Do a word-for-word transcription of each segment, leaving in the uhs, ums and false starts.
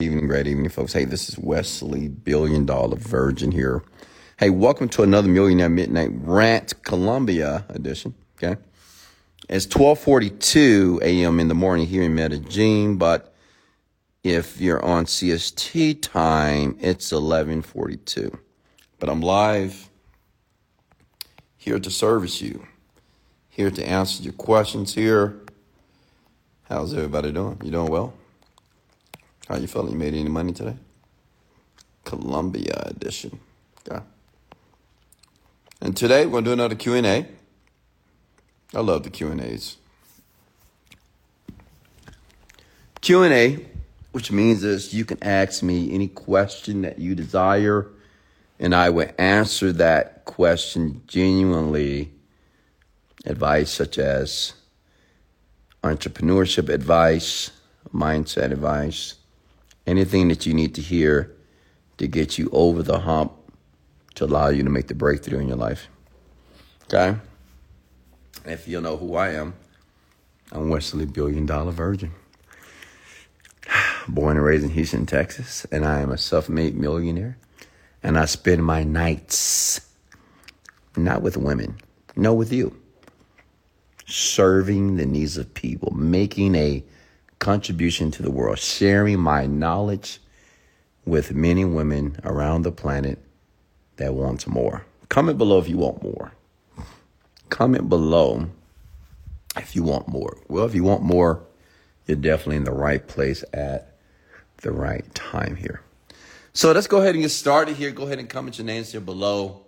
Evening, great evening, folks. Hey, this is Wesley, Billion Dollar Virgin here. Hey, welcome to another Millionaire Midnight Rant, Columbia edition, okay? It's twelve forty-two a m in the morning here in Medellin, but if you're on C S T time, it's eleven forty-two. But I'm live, here to service you, here to answer your questions here. How's everybody doing? You doing well? How you feeling? You made any money today? Columbia edition. Okay. And today we're going to do another Q and A. I love the Q and A's. Q and A, which means is you can ask me any question that you desire, and I will answer that question genuinely. Advice such as entrepreneurship advice, mindset advice, anything that you need to hear to get you over the hump to allow you to make the breakthrough in your life. Okay? If you know who I am, I'm Wesley Billion Dollar Virgin. Born and raised in Houston, Texas, and I am a self-made millionaire. And I spend my nights, not with women, no, with you. Serving the needs of people, making a contribution to the world, sharing my knowledge with men and women around the planet that want more. Comment below if you want more. Comment below if you want more. Well, if you want more, you're definitely in the right place at the right time here. So let's go ahead and get started here. Go ahead and comment your names here below.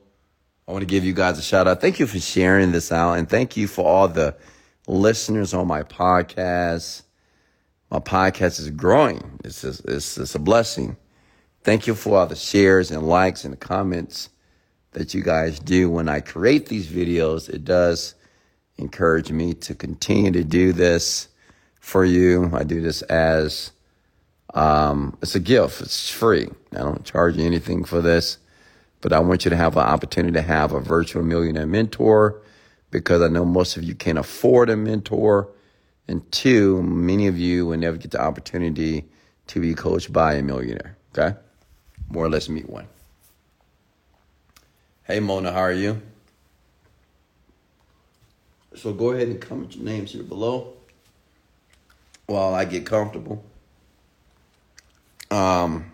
I want to give you guys a shout out. Thank you for sharing this out, and thank you for all the listeners on my podcast. My podcast is growing. It's just, it's just a blessing. Thank you for all the shares and likes and the comments that you guys do when I create these videos. It does encourage me to continue to do this for you. I do this as um, it's a gift. It's free. I don't charge you anything for this, but I want you to have an opportunity to have a virtual millionaire mentor, because I know most of you can't afford a mentor. And two, many of you will never get the opportunity to be coached by a millionaire, okay? More or less meet one. Hey, Mona, how are you? So go ahead and comment your names here below while I get comfortable. Um,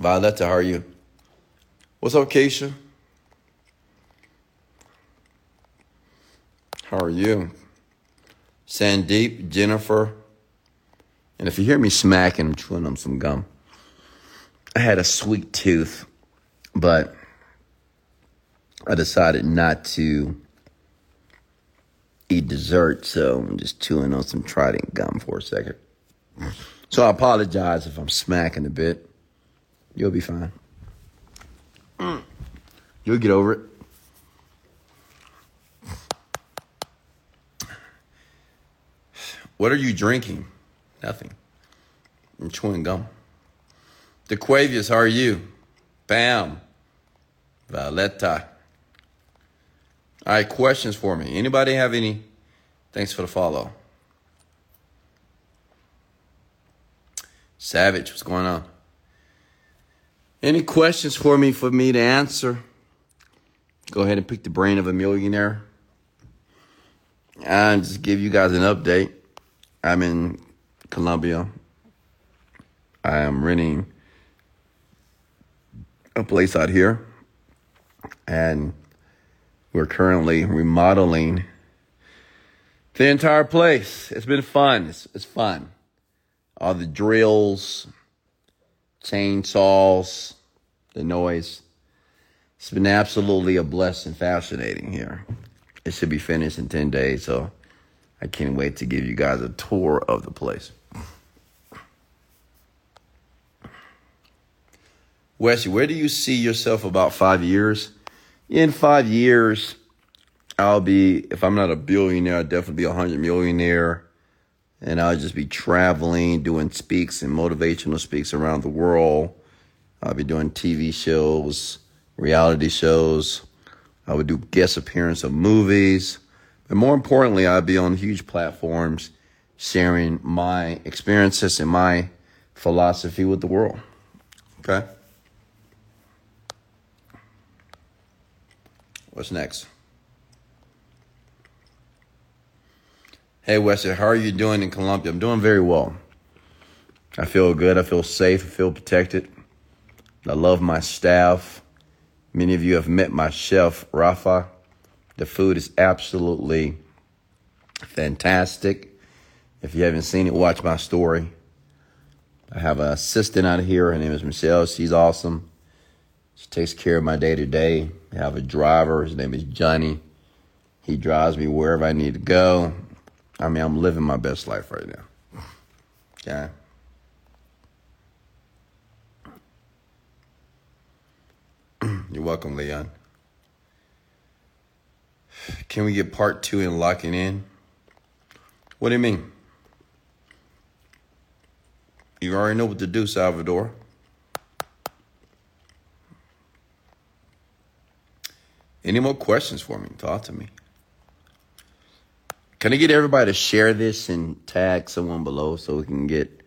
Violetta, how are you? What's up, Keisha? How are you? Sandeep, Jennifer, and if you hear me smacking, I'm chewing on some gum. I had a sweet tooth, but I decided not to eat dessert, so I'm just chewing on some Trident gum for a second. So I apologize if I'm smacking a bit. You'll be fine. You'll get over it. What are you drinking? Nothing. I'm chewing gum. DeQuavius, how are you? Bam. Violetta. All right, questions for me. Anybody have any? Thanks for the follow. Savage, what's going on? Any questions for me for me to answer? Go ahead and pick the brain of a millionaire. And just give you guys an update. I'm in Colombia. I am renting a place out here, and we're currently remodeling the entire place. It's been fun. It's, it's fun. All the drills, chainsaws, the noise. It's been absolutely a blessing, fascinating here. It should be finished in ten days, so I can't wait to give you guys a tour of the place. Wesley, where do you see yourself about five years? In five years, I'll be, if I'm not a billionaire, I'll definitely be a hundred millionaire. And I'll just be traveling, doing speaks and motivational speaks around the world. I'll be doing T V shows, reality shows. I would do guest appearance of movies. And more importantly, I'd be on huge platforms sharing my experiences and my philosophy with the world. Okay? What's next? Hey, Wesley, how are you doing in Colombia? I'm doing very well. I feel good. I feel safe. I feel protected. I love my staff. Many of you have met my chef, Rafa. The food is absolutely fantastic. If you haven't seen it, watch my story. I have an assistant out of here. Her name is Michelle. She's awesome. She takes care of my day-to-day. I have a driver. His name is Johnny. He drives me wherever I need to go. I mean, I'm living my best life right now. Okay? You're welcome, Leon. Can we get part two in locking in? What do you mean? You already know what to do, Salvador. Any more questions for me? Talk to me. Can I get everybody to share this and tag someone below so we can get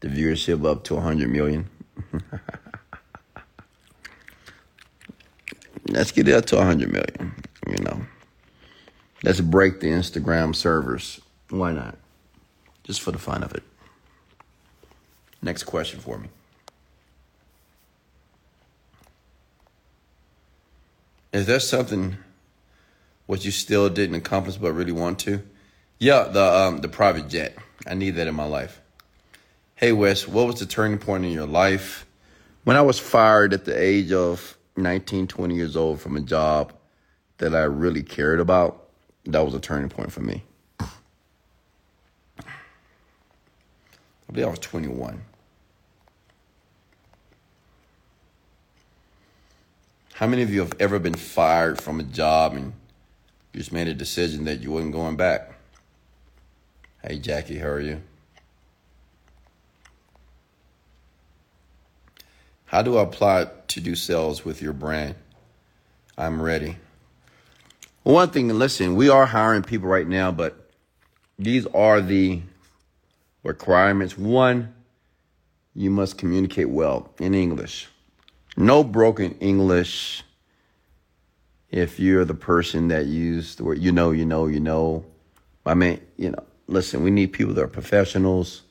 the viewership up to one hundred million? Let's get it up to one hundred million, you know. Let's break the Instagram servers. Why not? Just for the fun of it. Next question for me. Is there something what you still didn't accomplish but really want to? Yeah, the um, the private jet. I need that in my life. Hey, Wes, what was the turning point in your life? When I was fired at the age of nineteen, twenty years old from a job that I really cared about, that was a turning point for me. I believe I was twenty-one. How many of you have ever been fired from a job and you just made a decision that you wasn't going back? Hey, Jackie, how are you? How do I apply to do sales with your brand? I'm ready. Well, one thing, listen, we are hiring people right now, but these are the requirements. One, you must communicate well in English. No broken English. If you're the person that used the word, you know, you know, you know. I mean, you know, listen, we need people that are professionals,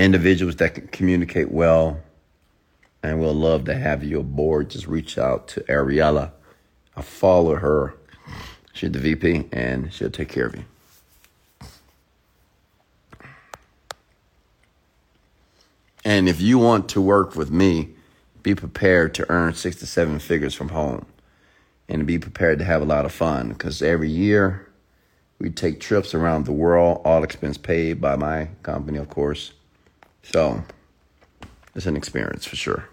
individuals that can communicate well, and we'll love to have you aboard. Just reach out to Ariella. I follow her. She's the V P, and she'll take care of you. And if you want to work with me, be prepared to earn six to seven figures from home, and be prepared to have a lot of fun, because every year we take trips around the world, all expense paid by my company, of course. So it's an experience for sure.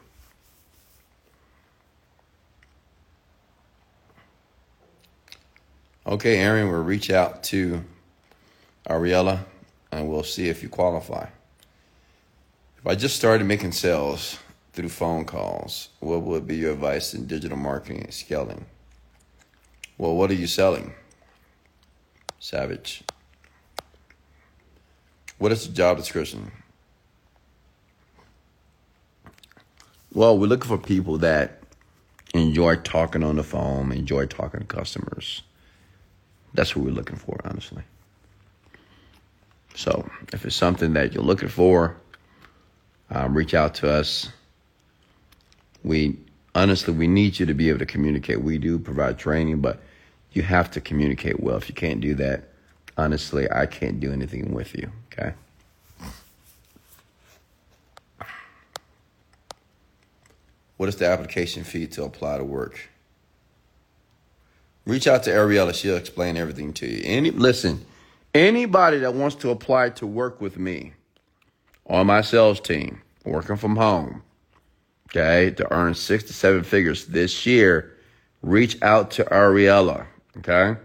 Okay, Aaron, we'll reach out to Ariella and we'll see if you qualify. If I just started making sales through phone calls, what would be your advice in digital marketing and scaling? Well, what are you selling? Savage. What is the job description? Well, we're looking for people that enjoy talking on the phone, enjoy talking to customers. That's what we're looking for, honestly. So if it's something that you're looking for, Um, reach out to us. We honestly, we need you to be able to communicate. We do provide training, but you have to communicate well. If you can't do that, honestly, I can't do anything with you. Okay. What is the application fee to apply to work? Reach out to Ariella. She'll explain everything to you. Any listen, anybody that wants to apply to work with me on my sales team, working from home, okay, to earn six to seven figures this year, reach out to Ariella, okay?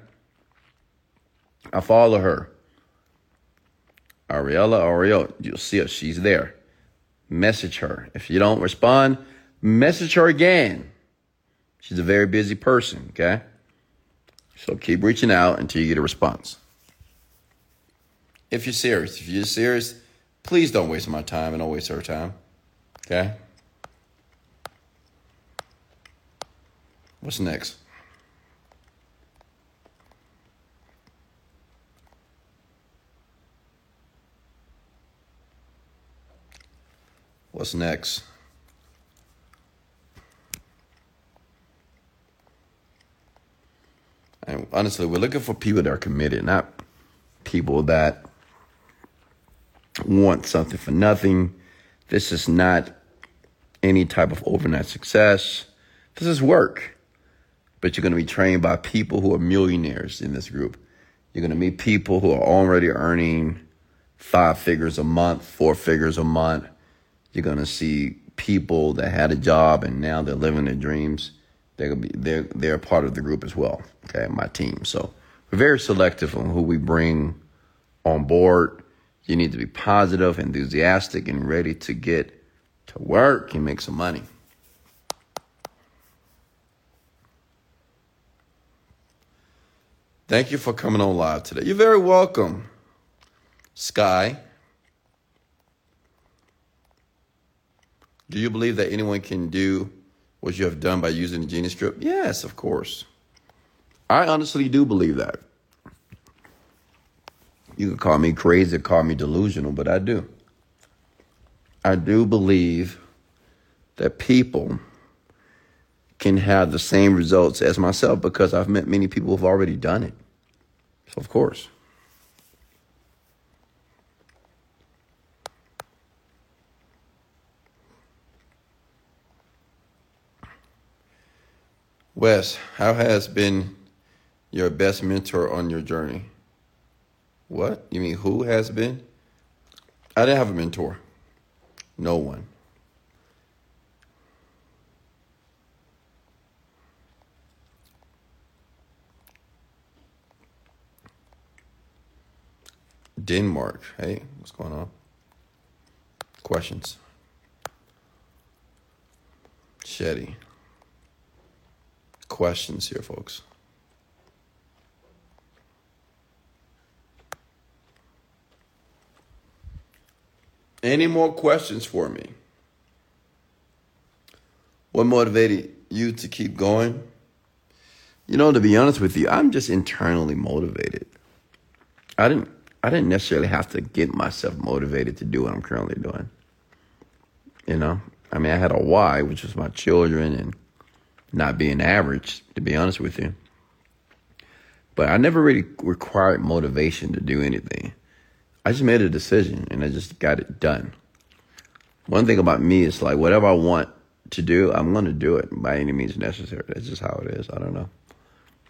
I follow her. Ariella, Ariella, you'll see her. She's there. Message her. If you don't respond, message her again. She's a very busy person, okay? So keep reaching out until you get a response. if you're serious. If you're serious, please don't waste my time and don't waste her time. Okay? What's next? What's next? And honestly, we're looking for people that are committed, not people that want something for nothing. This is not any type of overnight success. This is work. But you're going to be trained by people who are millionaires in this group. You're going to meet people who are already earning five figures a month, four figures a month. You're going to see people that had a job and now they're living their dreams. They're going to be they're they're part of the group as well. Okay, my team. So we're very selective on who we bring on board. You need to be positive, enthusiastic, and ready to get to work and make some money. Thank you for coming on live today. You're very welcome, Sky. Do you believe that anyone can do what you have done by using the Genie Script? Yes, of course. I honestly do believe that. You can call me crazy, call me delusional, but I do. I do believe that people can have the same results as myself because I've met many people who've already done it. So, of course. Wes, how has been your best mentor on your journey? What? You mean who has been? I didn't have a mentor. No one. Denmark. Hey, what's going on? Questions? Shetty. Questions here, folks. Any more questions for me? What motivated you to keep going? You know, to be honest with you, I'm just internally motivated. I didn't I didn't necessarily have to get myself motivated to do what I'm currently doing. You know, I mean, I had a why, which was my children and not being average, to be honest with you. But I never really required motivation to do anything. I just made a decision and I just got it done. One thing about me is like whatever I want to do, I'm going to do it by any means necessary. That's just how it is. I don't know.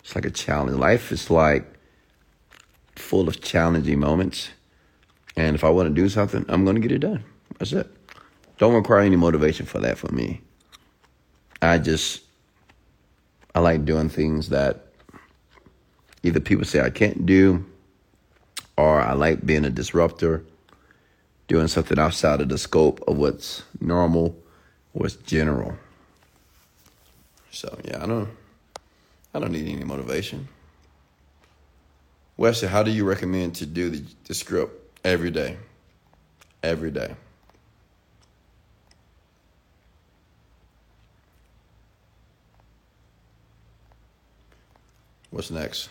It's like a challenge. Life is like full of challenging moments. And if I want to do something, I'm going to get it done. That's it. Don't require any motivation for that for me. I just... I like doing things that either people say I can't do, or I like being a disruptor, doing something outside of the scope of what's normal, what's general. So yeah, I don't, I don't need any motivation. Wesley, how do you recommend to do the, the script every day? Every day. What's next?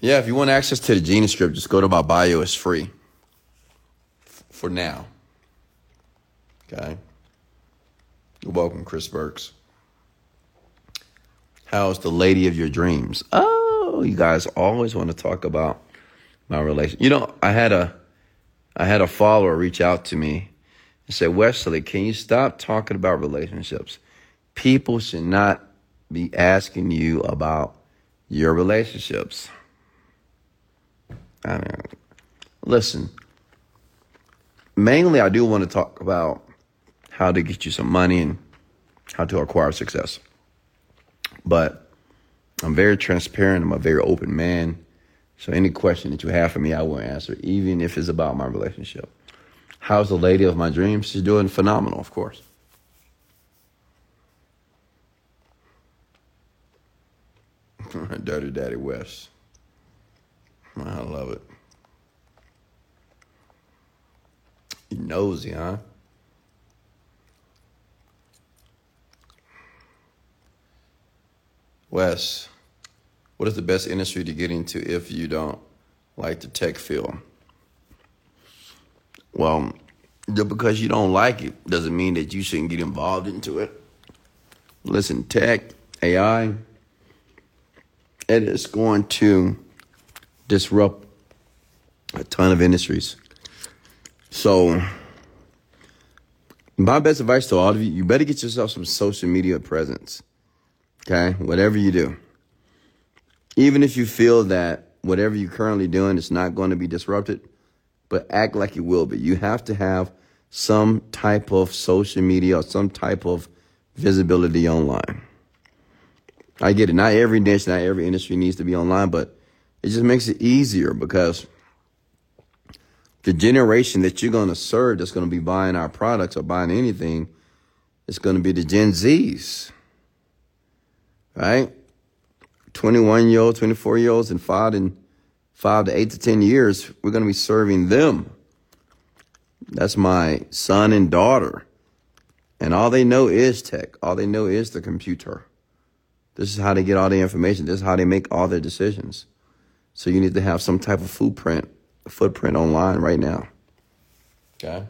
Yeah, if you want access to the Genie Script, just go to my bio. It's free F- for now. Okay. You're welcome, Chris Burks. How's the lady of your dreams? Oh, you guys always want to talk about my relation. You know, I had a, I had a follower reach out to me and say, Wesley, can you stop talking about relationships? People should not be asking you about your relationships. I mean, listen, mainly I do want to talk about how to get you some money and how to acquire success. But I'm very transparent. I'm a very open man. So any question that you have for me, I will answer, even if it's about my relationship. How's the lady of my dreams? She's doing phenomenal, of course. Dirty Daddy West. I love it. You nosy, huh? Wes, what is the best industry to get into if you don't like the tech field? Well, just because you don't like it doesn't mean that you shouldn't get involved into it. Listen, tech, A I, it is going to disrupt a ton of industries. So my best advice to all of you, you better get yourself some social media presence, okay? Whatever you do. Even if you feel that whatever you're currently doing is not going to be disrupted, but act like it will be. You have to have some type of social media or some type of visibility online. I get it. Not every niche, not every industry needs to be online, but it just makes it easier because the generation that you're going to serve that's going to be buying our products or buying anything is going to be the Gen Zs, right? twenty-one-year-olds, twenty-four-year-olds, and five and five to eight to ten years, we're going to be serving them. That's my son and daughter. And all they know is tech. All they know is the computer. This is how they get all the information. This is how they make all their decisions. So you need to have some type of footprint, footprint online right now. Okay.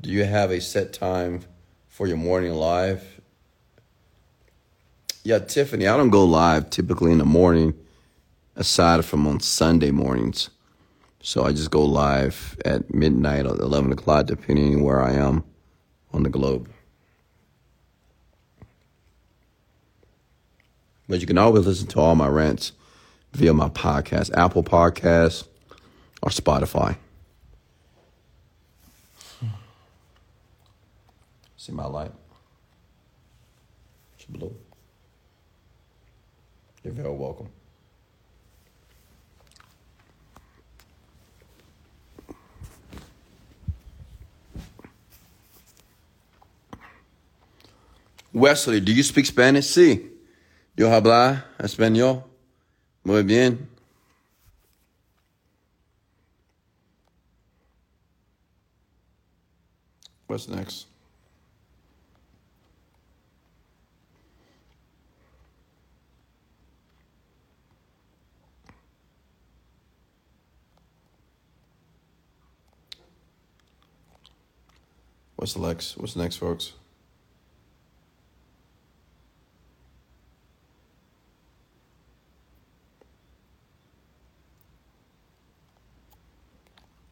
Do you have a set time for your morning live? Yeah, Tiffany, I don't go live typically in the morning, aside from on Sunday mornings. So I just go live at midnight or eleven o'clock, depending on where I am on the globe. But you can always listen to all my rants via my podcast, Apple Podcasts or Spotify. See my light? It's blue. You're very welcome. Wesley, do you speak Spanish? Sí. Yo habla español. Muy bien. What's next? What's next? What's next, folks?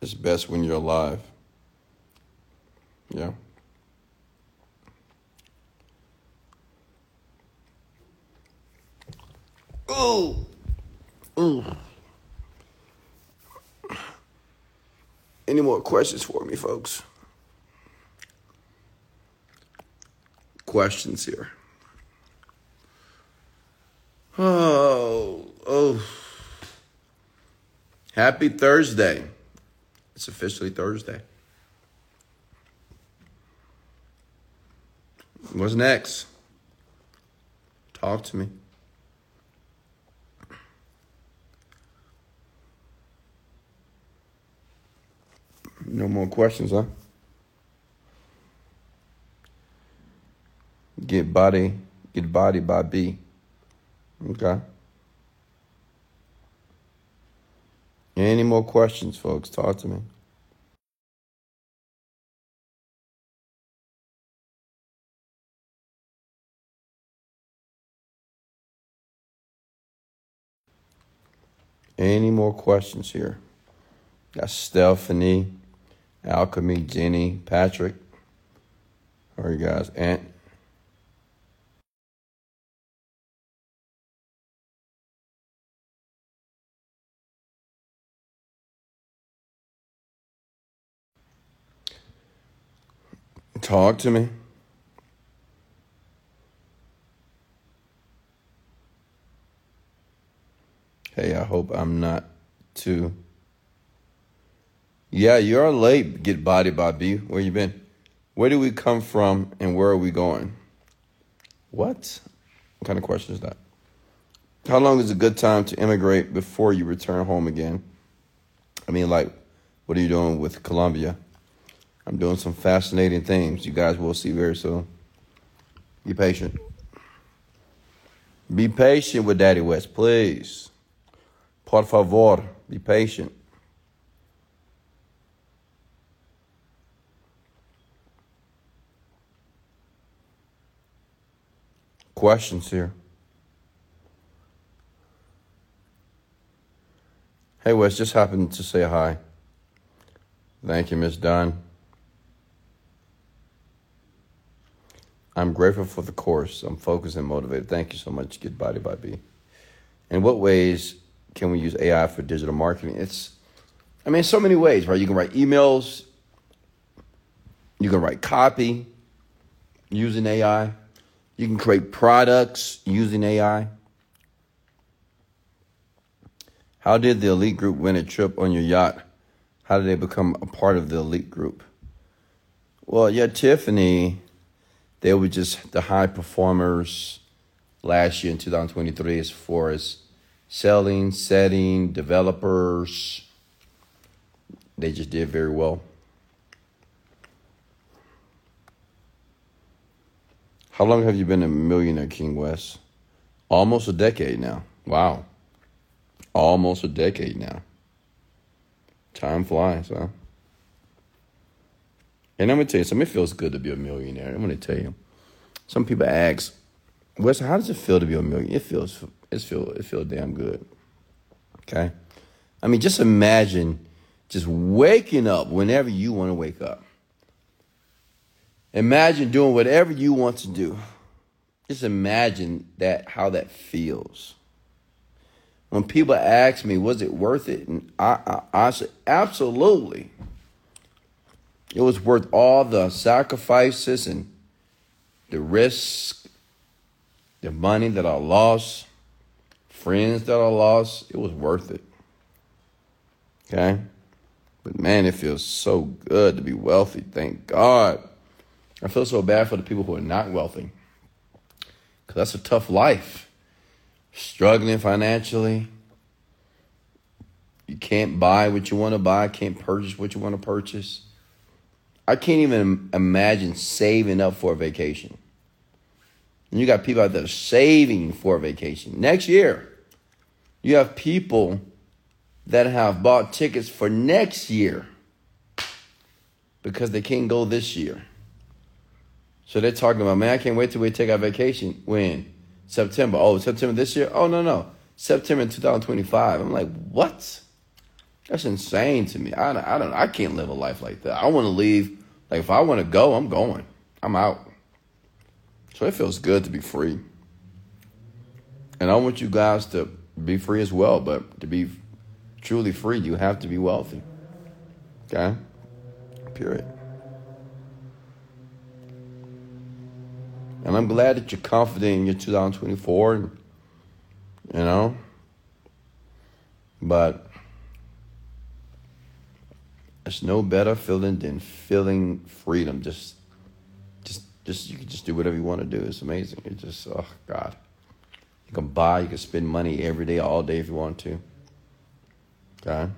It's best when you're alive. Yeah. Oh. Mm. Any more questions for me, folks? Questions here. Oh, oh. Happy Thursday. It's officially Thursday. What's next? Talk to me. No more questions, huh? Get body, get body by B. Okay. Any more questions, folks? Talk to me. Any more questions here? Got Stephanie, Alchemy, Jenny, Patrick. How are you guys? Aunt. Talk to me. Hey, I hope I'm not too Yeah, you're late, Get Body by B. Where you been? Where do we come from and where are we going? What? What kind of question is that? How long is a good time to immigrate before you return home again? I mean, like, what are you doing with Colombia? I'm doing some fascinating things. You guys will see very soon. Be patient. Be patient with Daddy West, please. Por favor, be patient. Questions here. Hey, Wes, just happened to say hi. Thank you, Miss Dunn. I'm grateful for the course. I'm focused and motivated. Thank you so much, Get Body by B. In what ways can we use A I for digital marketing? It's, I mean, so many ways, right? You can write emails. You can write copy using A I. You can create products using A I. How did the elite group win a trip on your yacht? How did they become a part of the elite group? Well, yeah, Tiffany, they were just the high performers last year in two thousand twenty-three as far as selling, setting, developers. They just did very well. How long have you been a millionaire, King West? Almost a decade now. Wow. Almost a decade now. Time flies, huh? And I'm going to tell you something. It feels good to be a millionaire. I'm going to tell you. Some people ask, Wes, how does it feel to be a millionaire? It feels it feel, it feel damn good. Okay? I mean, just imagine just waking up whenever you want to wake up. Imagine doing whatever you want to do. Just imagine that, how that feels. When people ask me, was it worth it? And I, I, I said, absolutely. It was worth all the sacrifices and the risk, the money that I lost, friends that I lost. It was worth it. Okay? But man, it feels so good to be wealthy. Thank God. I feel so bad for the people who are not wealthy. Because that's a tough life. Struggling financially. You can't buy what you want to buy. Can't purchase what you want to purchase. I can't even imagine saving up for a vacation. And you got people out there saving for a vacation. Next year, you have people that have bought tickets for next year because they can't go this year. So they're talking about, man, I can't wait till we take our vacation. When? September. Oh, September this year? Oh, no, no. September two thousand twenty-five. I'm like, what? That's insane to me. I don't, I don't, I can't live a life like that. I want to leave. Like, if I want to go, I'm going. I'm out. So it feels good to be free. And I want you guys to be free as well. But to be truly free, you have to be wealthy. Okay? Period. And I'm glad that you're confident in your two thousand twenty-four, you know. But it's no better feeling than feeling freedom. Just, just, just you can just do whatever you want to do. It's amazing. It's just, oh, God. You can buy, you can spend money every day, all day if you want to. Okay?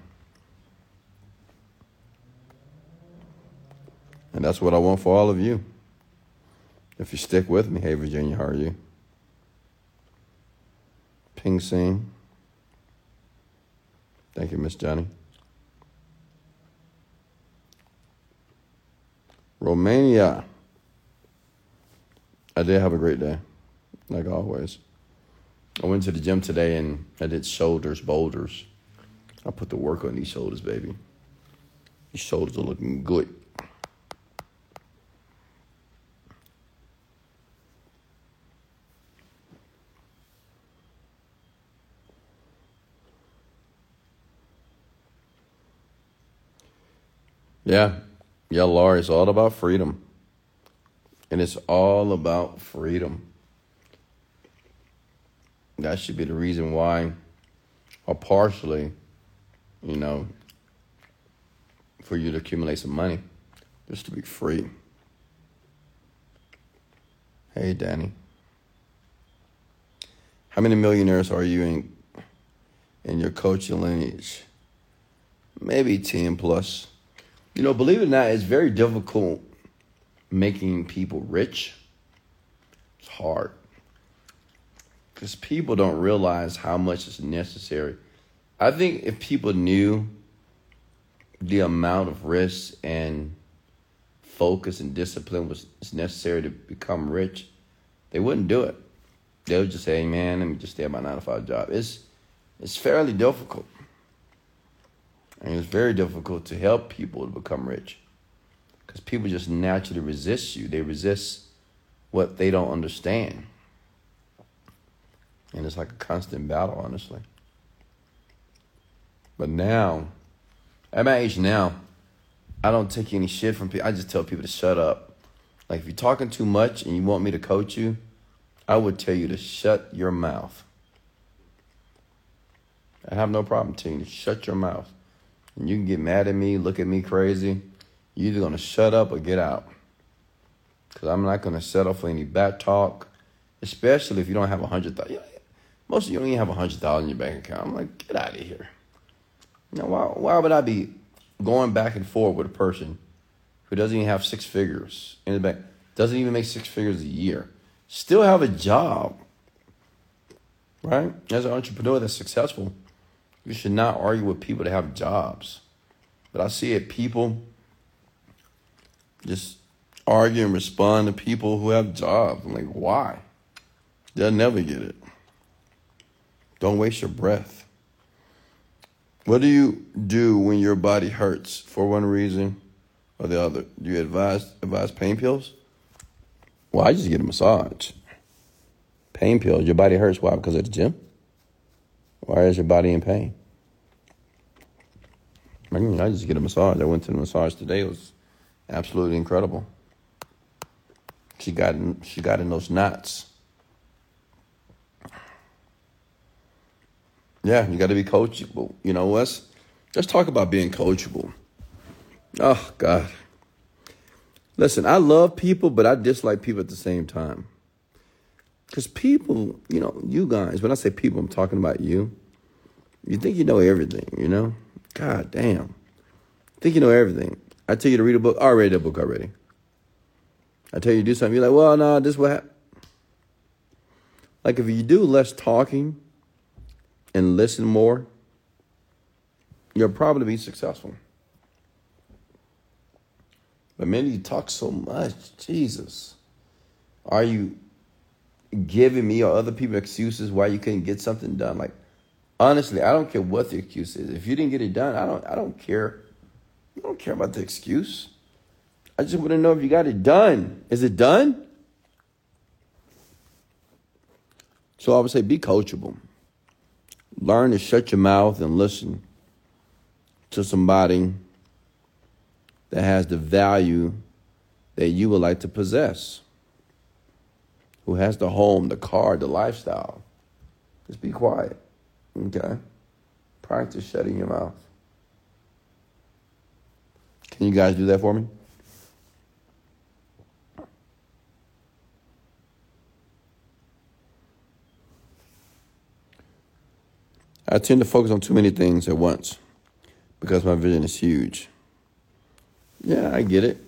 And that's what I want for all of you. If you stick with me, hey, Virginia, how are you? Ping Sing. Thank you, Miss Johnny. Romania. I did have a great day, like always. I went to the gym today and I did shoulders, boulders. I put the work on these shoulders, baby. These shoulders are looking good. Yeah, yeah, Laura, it's all about freedom. And it's all about freedom. That should be the reason why, or partially, you know, for you to accumulate some money just to be free. Hey, Danny. How many millionaires are you in in your coaching lineage? Maybe ten plus. You know, believe it or not, it's very difficult making people rich. It's hard. Because people don't realize how much is necessary. I think if people knew the amount of risk and focus and discipline was necessary to become rich, they wouldn't do it. They would just say, hey, man, let me just stay at my nine to five job. It's, it's fairly difficult. And it's very difficult to help people to become rich because people just naturally resist you. They resist what they don't understand. And it's like a constant battle, honestly. But now, at my age now, I don't take any shit from people. I just tell people to shut up. Like, if you're talking too much and you want me to coach you, I would tell you to shut your mouth. I have no problem telling you to shut your mouth. And you can get mad at me, look at me crazy. You're either going to shut up or get out. Because I'm not going to settle for any back talk, especially if you don't have one hundred thousand dollars. Most of you don't even have one hundred thousand dollars in your bank account. I'm like, get out of here. Now, why, why would I be going back and forth with a person who doesn't even have six figures in the bank, doesn't even make six figures a year, still have a job, right? As an entrepreneur that's successful, you should not argue with people that have jobs. But I see it, people just argue and respond to people who have jobs. I'm like, why? They'll never get it. Don't waste your breath. What do you do when your body hurts for one reason or the other? Do you advise advise pain pills? Well, I just get a massage. Pain pills, your body hurts. Why? Because at the gym? Why is your body in pain? I mean, I just get a massage. I went to the massage today. It was absolutely incredible. She got in, she got in those knots. Yeah, you got to be coachable. You know, let's, let's talk about being coachable. Oh, God. Listen, I love people, but I dislike people at the same time. Because people, you know, you guys, when I say people, I'm talking about you. You think you know everything, you know? God damn. Think you know everything. I tell you to read a book. I read that book already. I tell you to do something. You're like, well, no, this is what happened. Like, if you do less talking and listen more, you'll probably be successful. But maybe you talk so much. Jesus. Are you giving me or other people excuses why you couldn't get something done? Like, honestly, I don't care what the excuse is. If you didn't get it done, I don't I don't care. I don't care about the excuse. I just want to know if you got it done. Is it done? So I would say be coachable. Learn to shut your mouth and listen to somebody that has the value that you would like to possess, who has the home, the car, the lifestyle. Just be quiet, okay? Practice shutting your mouth. Can you guys do that for me? I tend to focus on too many things at once because my vision is huge. Yeah, I get it.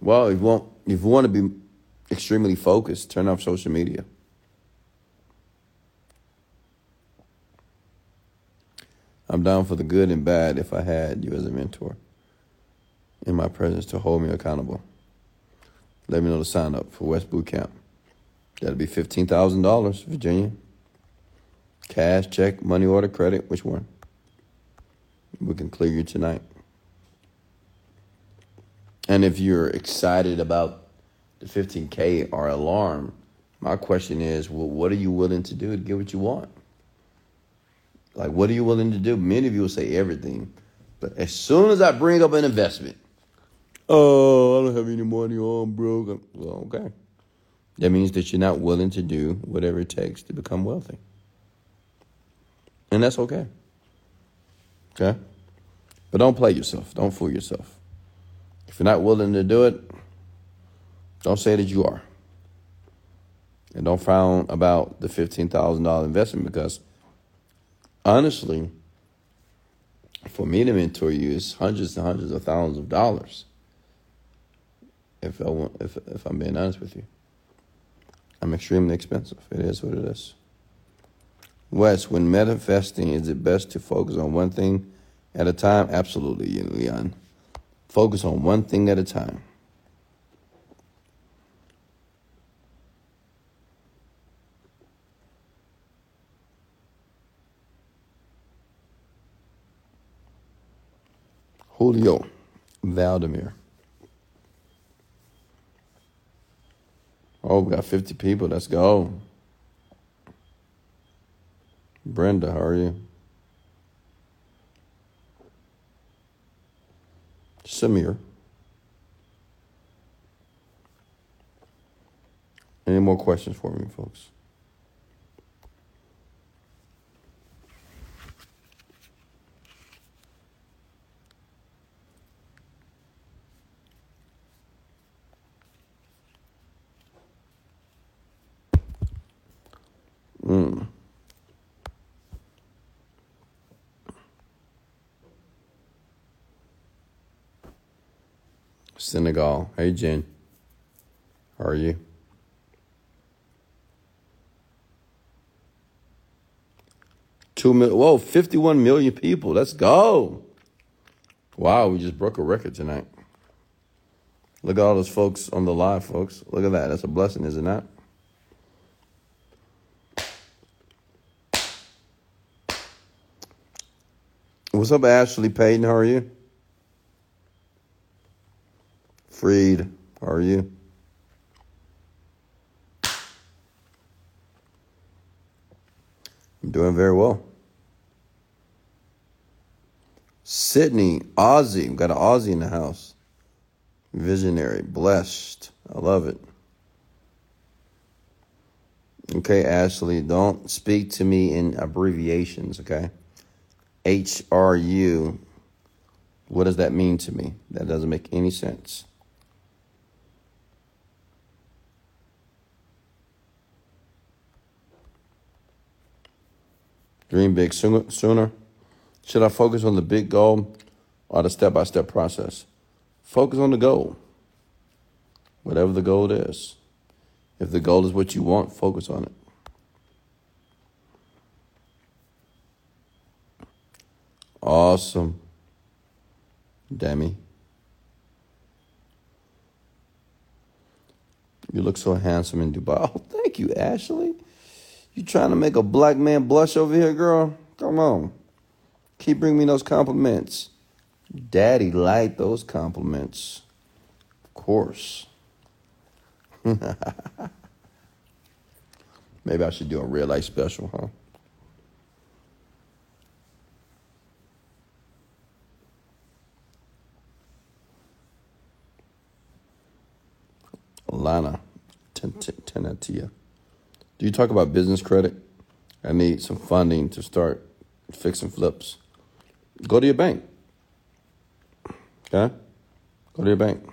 Well, if you want, if you want to be extremely focused, turn off social media. I'm down for the good and bad if I had you as a mentor in my presence to hold me accountable. Let me know to sign up for West Boot Camp. That'll be fifteen thousand dollars, Virginia. Cash, check, money order, credit, which one? We can clear you tonight. And if you're excited about the fifteen K or alarm, my question is, well, what are you willing to do to get what you want? Like, what are you willing to do? Many of you will say everything. But as soon as I bring up an investment, oh, I don't have any money, oh, I'm broke. Well, okay. That means that you're not willing to do whatever it takes to become wealthy. And that's okay. Okay? But don't play yourself. Don't fool yourself. If you're not willing to do it, don't say that you are. And don't frown about the fifteen thousand dollars investment, because honestly, for me to mentor you is hundreds and hundreds of thousands of dollars. If, I want, if, if I'm being honest with you, I'm extremely expensive. It is what it is. Wes, when manifesting, is it best to focus on one thing at a time? Absolutely, Leon. Focus on one thing at a time. Julio Valdemir. Oh, we got fifty people. Let's go. Brenda, how are you? Samir. Any more questions for me, folks? Mm. Senegal. Hey, Jen. How are you? Two mil- Whoa, fifty-one million people. Let's go. Wow, we just broke a record tonight. Look at all those folks on the live, folks. Look at that. That's a blessing, is it not? What's up, Ashley Payton? How are you? Freed, how are you? I'm doing very well. Sydney, Aussie. We've got an Aussie in the house. Visionary, blessed. I love it. Okay, Ashley, don't speak to me in abbreviations, okay? H R U, what does that mean to me? That doesn't make any sense. Dream big sooner. Should I focus on the big goal or the step-by-step process? Focus on the goal, whatever the goal is. If the goal is what you want, focus on it. Awesome, Demi. You look so handsome in Dubai. Oh, thank you, Ashley. You trying to make a black man blush over here, girl? Come on. Keep bringing me those compliments. Daddy liked those compliments. Of course. Maybe I should do a real life special, huh? Lana Tenatia. Do you talk about business credit? I need some funding to start fixing flips. Go to your bank. Okay? Go to your bank.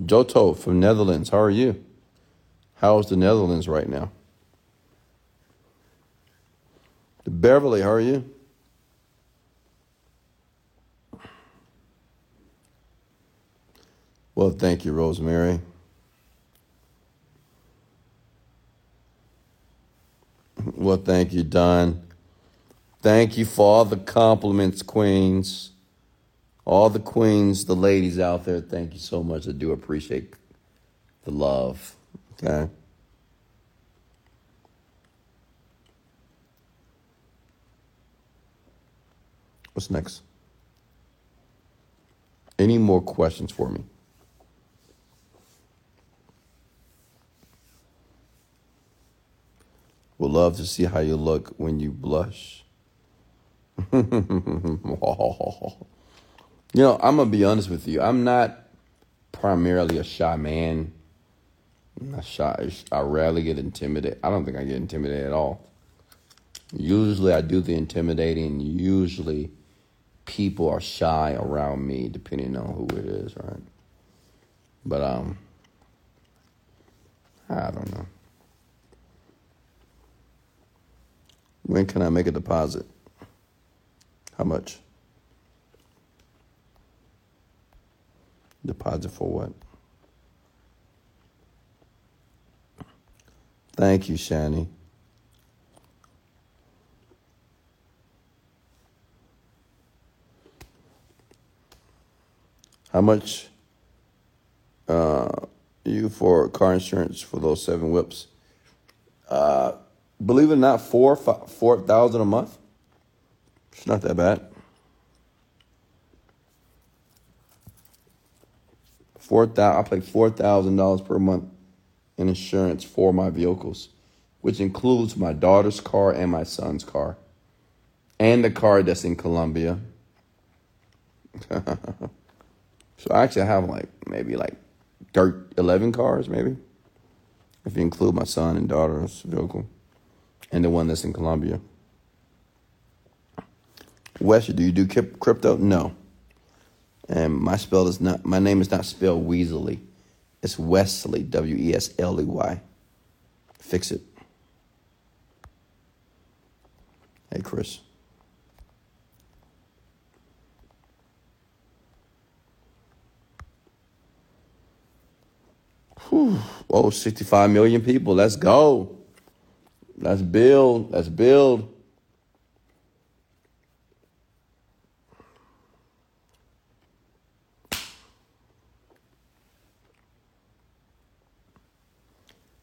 Joto from Netherlands. How are you? How's the Netherlands right now? Beverly, how are you? Well, thank you, Rosemary. Well, thank you, Don. Thank you for all the compliments, queens. All the queens, the ladies out there, thank you so much. I do appreciate the love, okay? What's next? Any more questions for me? Would love to see how you look when you blush. You know, I'm going to be honest with you. I'm not primarily a shy man. I'm not shy. I rarely get intimidated. I don't think I get intimidated at all. Usually I do the intimidating. Usually people are shy around me, depending on who it is, right? But, um, I don't know. When can I make a deposit? How much? Deposit for what? Thank you, Shani. How much uh, you for car insurance for those seven whips? Uh, believe it or not, four five, four thousand a month. It's not that bad. Four thousand. I pay four thousand dollars per month in insurance for my vehicles, which includes my daughter's car and my son's car, and the car that's in Colombia. So I actually have like maybe like eleven cars, maybe, if you include my son and daughter's vehicle and the one that's in Colombia. Wes, do you do crypto? No. And my spell is not, my name is not spelled Weasley. It's Wesley, W E S L E Y. Fix it. Hey, Chris. Whew. Whoa, sixty-five million people. Let's go. Let's build. Let's build.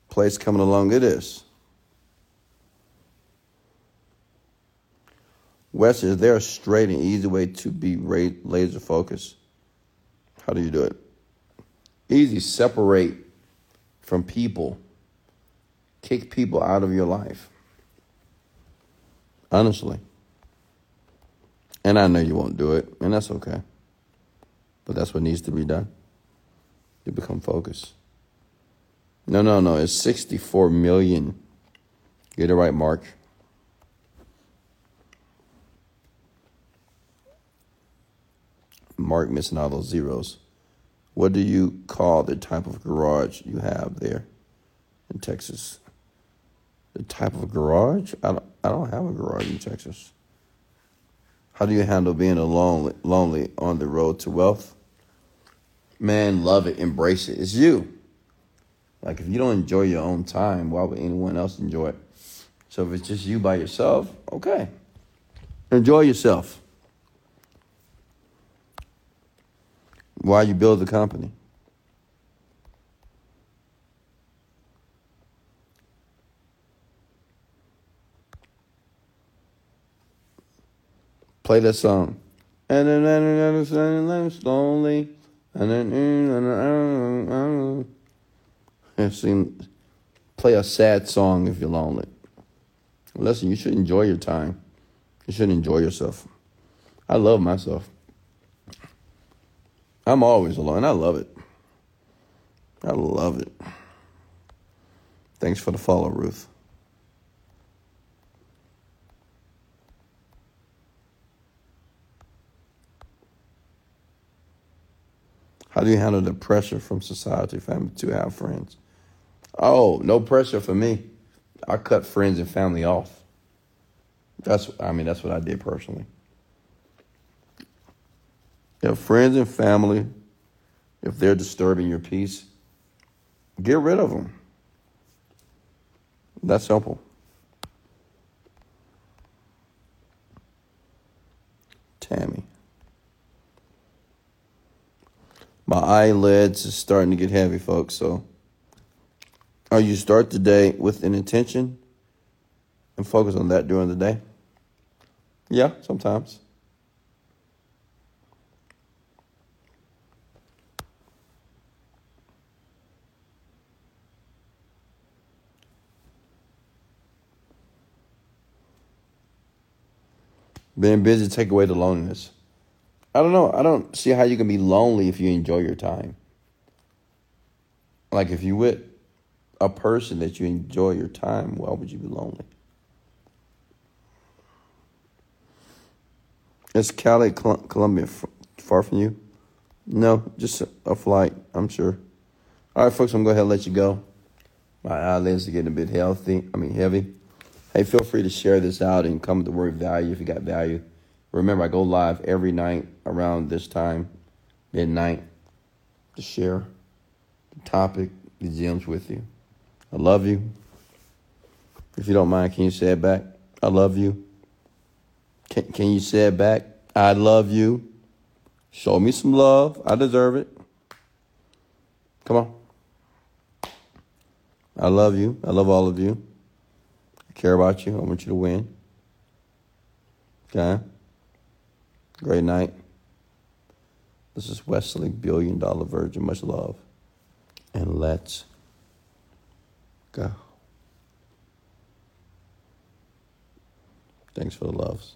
Place coming along. It is. Wes, is there a straight and easy way to be laser focused? How do you do it? Easy. Separate from people. Kick people out of your life. Honestly. And I know you won't do it, and that's okay. But that's what needs to be done. You become focused. No, no, no. It's sixty-four million. Get it right, Mark. Mark missing all those zeros. What do you call the type of garage you have there in Texas? The type of garage? I don't, I don't have a garage in Texas. How do you handle being lonely, lonely on the road to wealth? Man, love it. Embrace it. It's you. Like, if you don't enjoy your own time, why would anyone else enjoy it? So if it's just you by yourself, okay. Enjoy yourself. Why you build the company? Play that song. And then it's lonely. And then Seen, play a sad song if you're lonely. Listen, you should enjoy your time. You should enjoy yourself. I love myself. I'm always alone. I love it. I love it. Thanks for the follow, Ruth. How do you handle the pressure from society, family, to have friends? Oh, no pressure for me. I cut friends and family off. That's, I mean, that's what I did personally. If friends and family, if they're disturbing your peace, get rid of them. That's simple. Tammy. My eyelids is starting to get heavy, folks, so. Or you start the day with an intention and focus on that during the day? Yeah, sometimes. Being busy take away the loneliness. I don't know. I don't see how you can be lonely if you enjoy your time. Like, if you with a person that you enjoy your time, why would you be lonely? Is Cali, Columbia far from you? No, just a flight, I'm sure. All right, folks, I'm going to go ahead and let you go. My eyelids are getting a bit healthy, I mean heavy. Hey, feel free to share this out and come to word value if you got value. Remember, I go live every night around this time, midnight, to share the topic, the gems with you. I love you. If you don't mind, can you say it back? I love you. Can, can you say it back? I love you. Show me some love. I deserve it. Come on. I love you. I love all of you. I care about you. I want you to win. Okay? Great night. This is Wesley, Billion Dollar Virgin. Much love. And let's go. Thanks for the loves.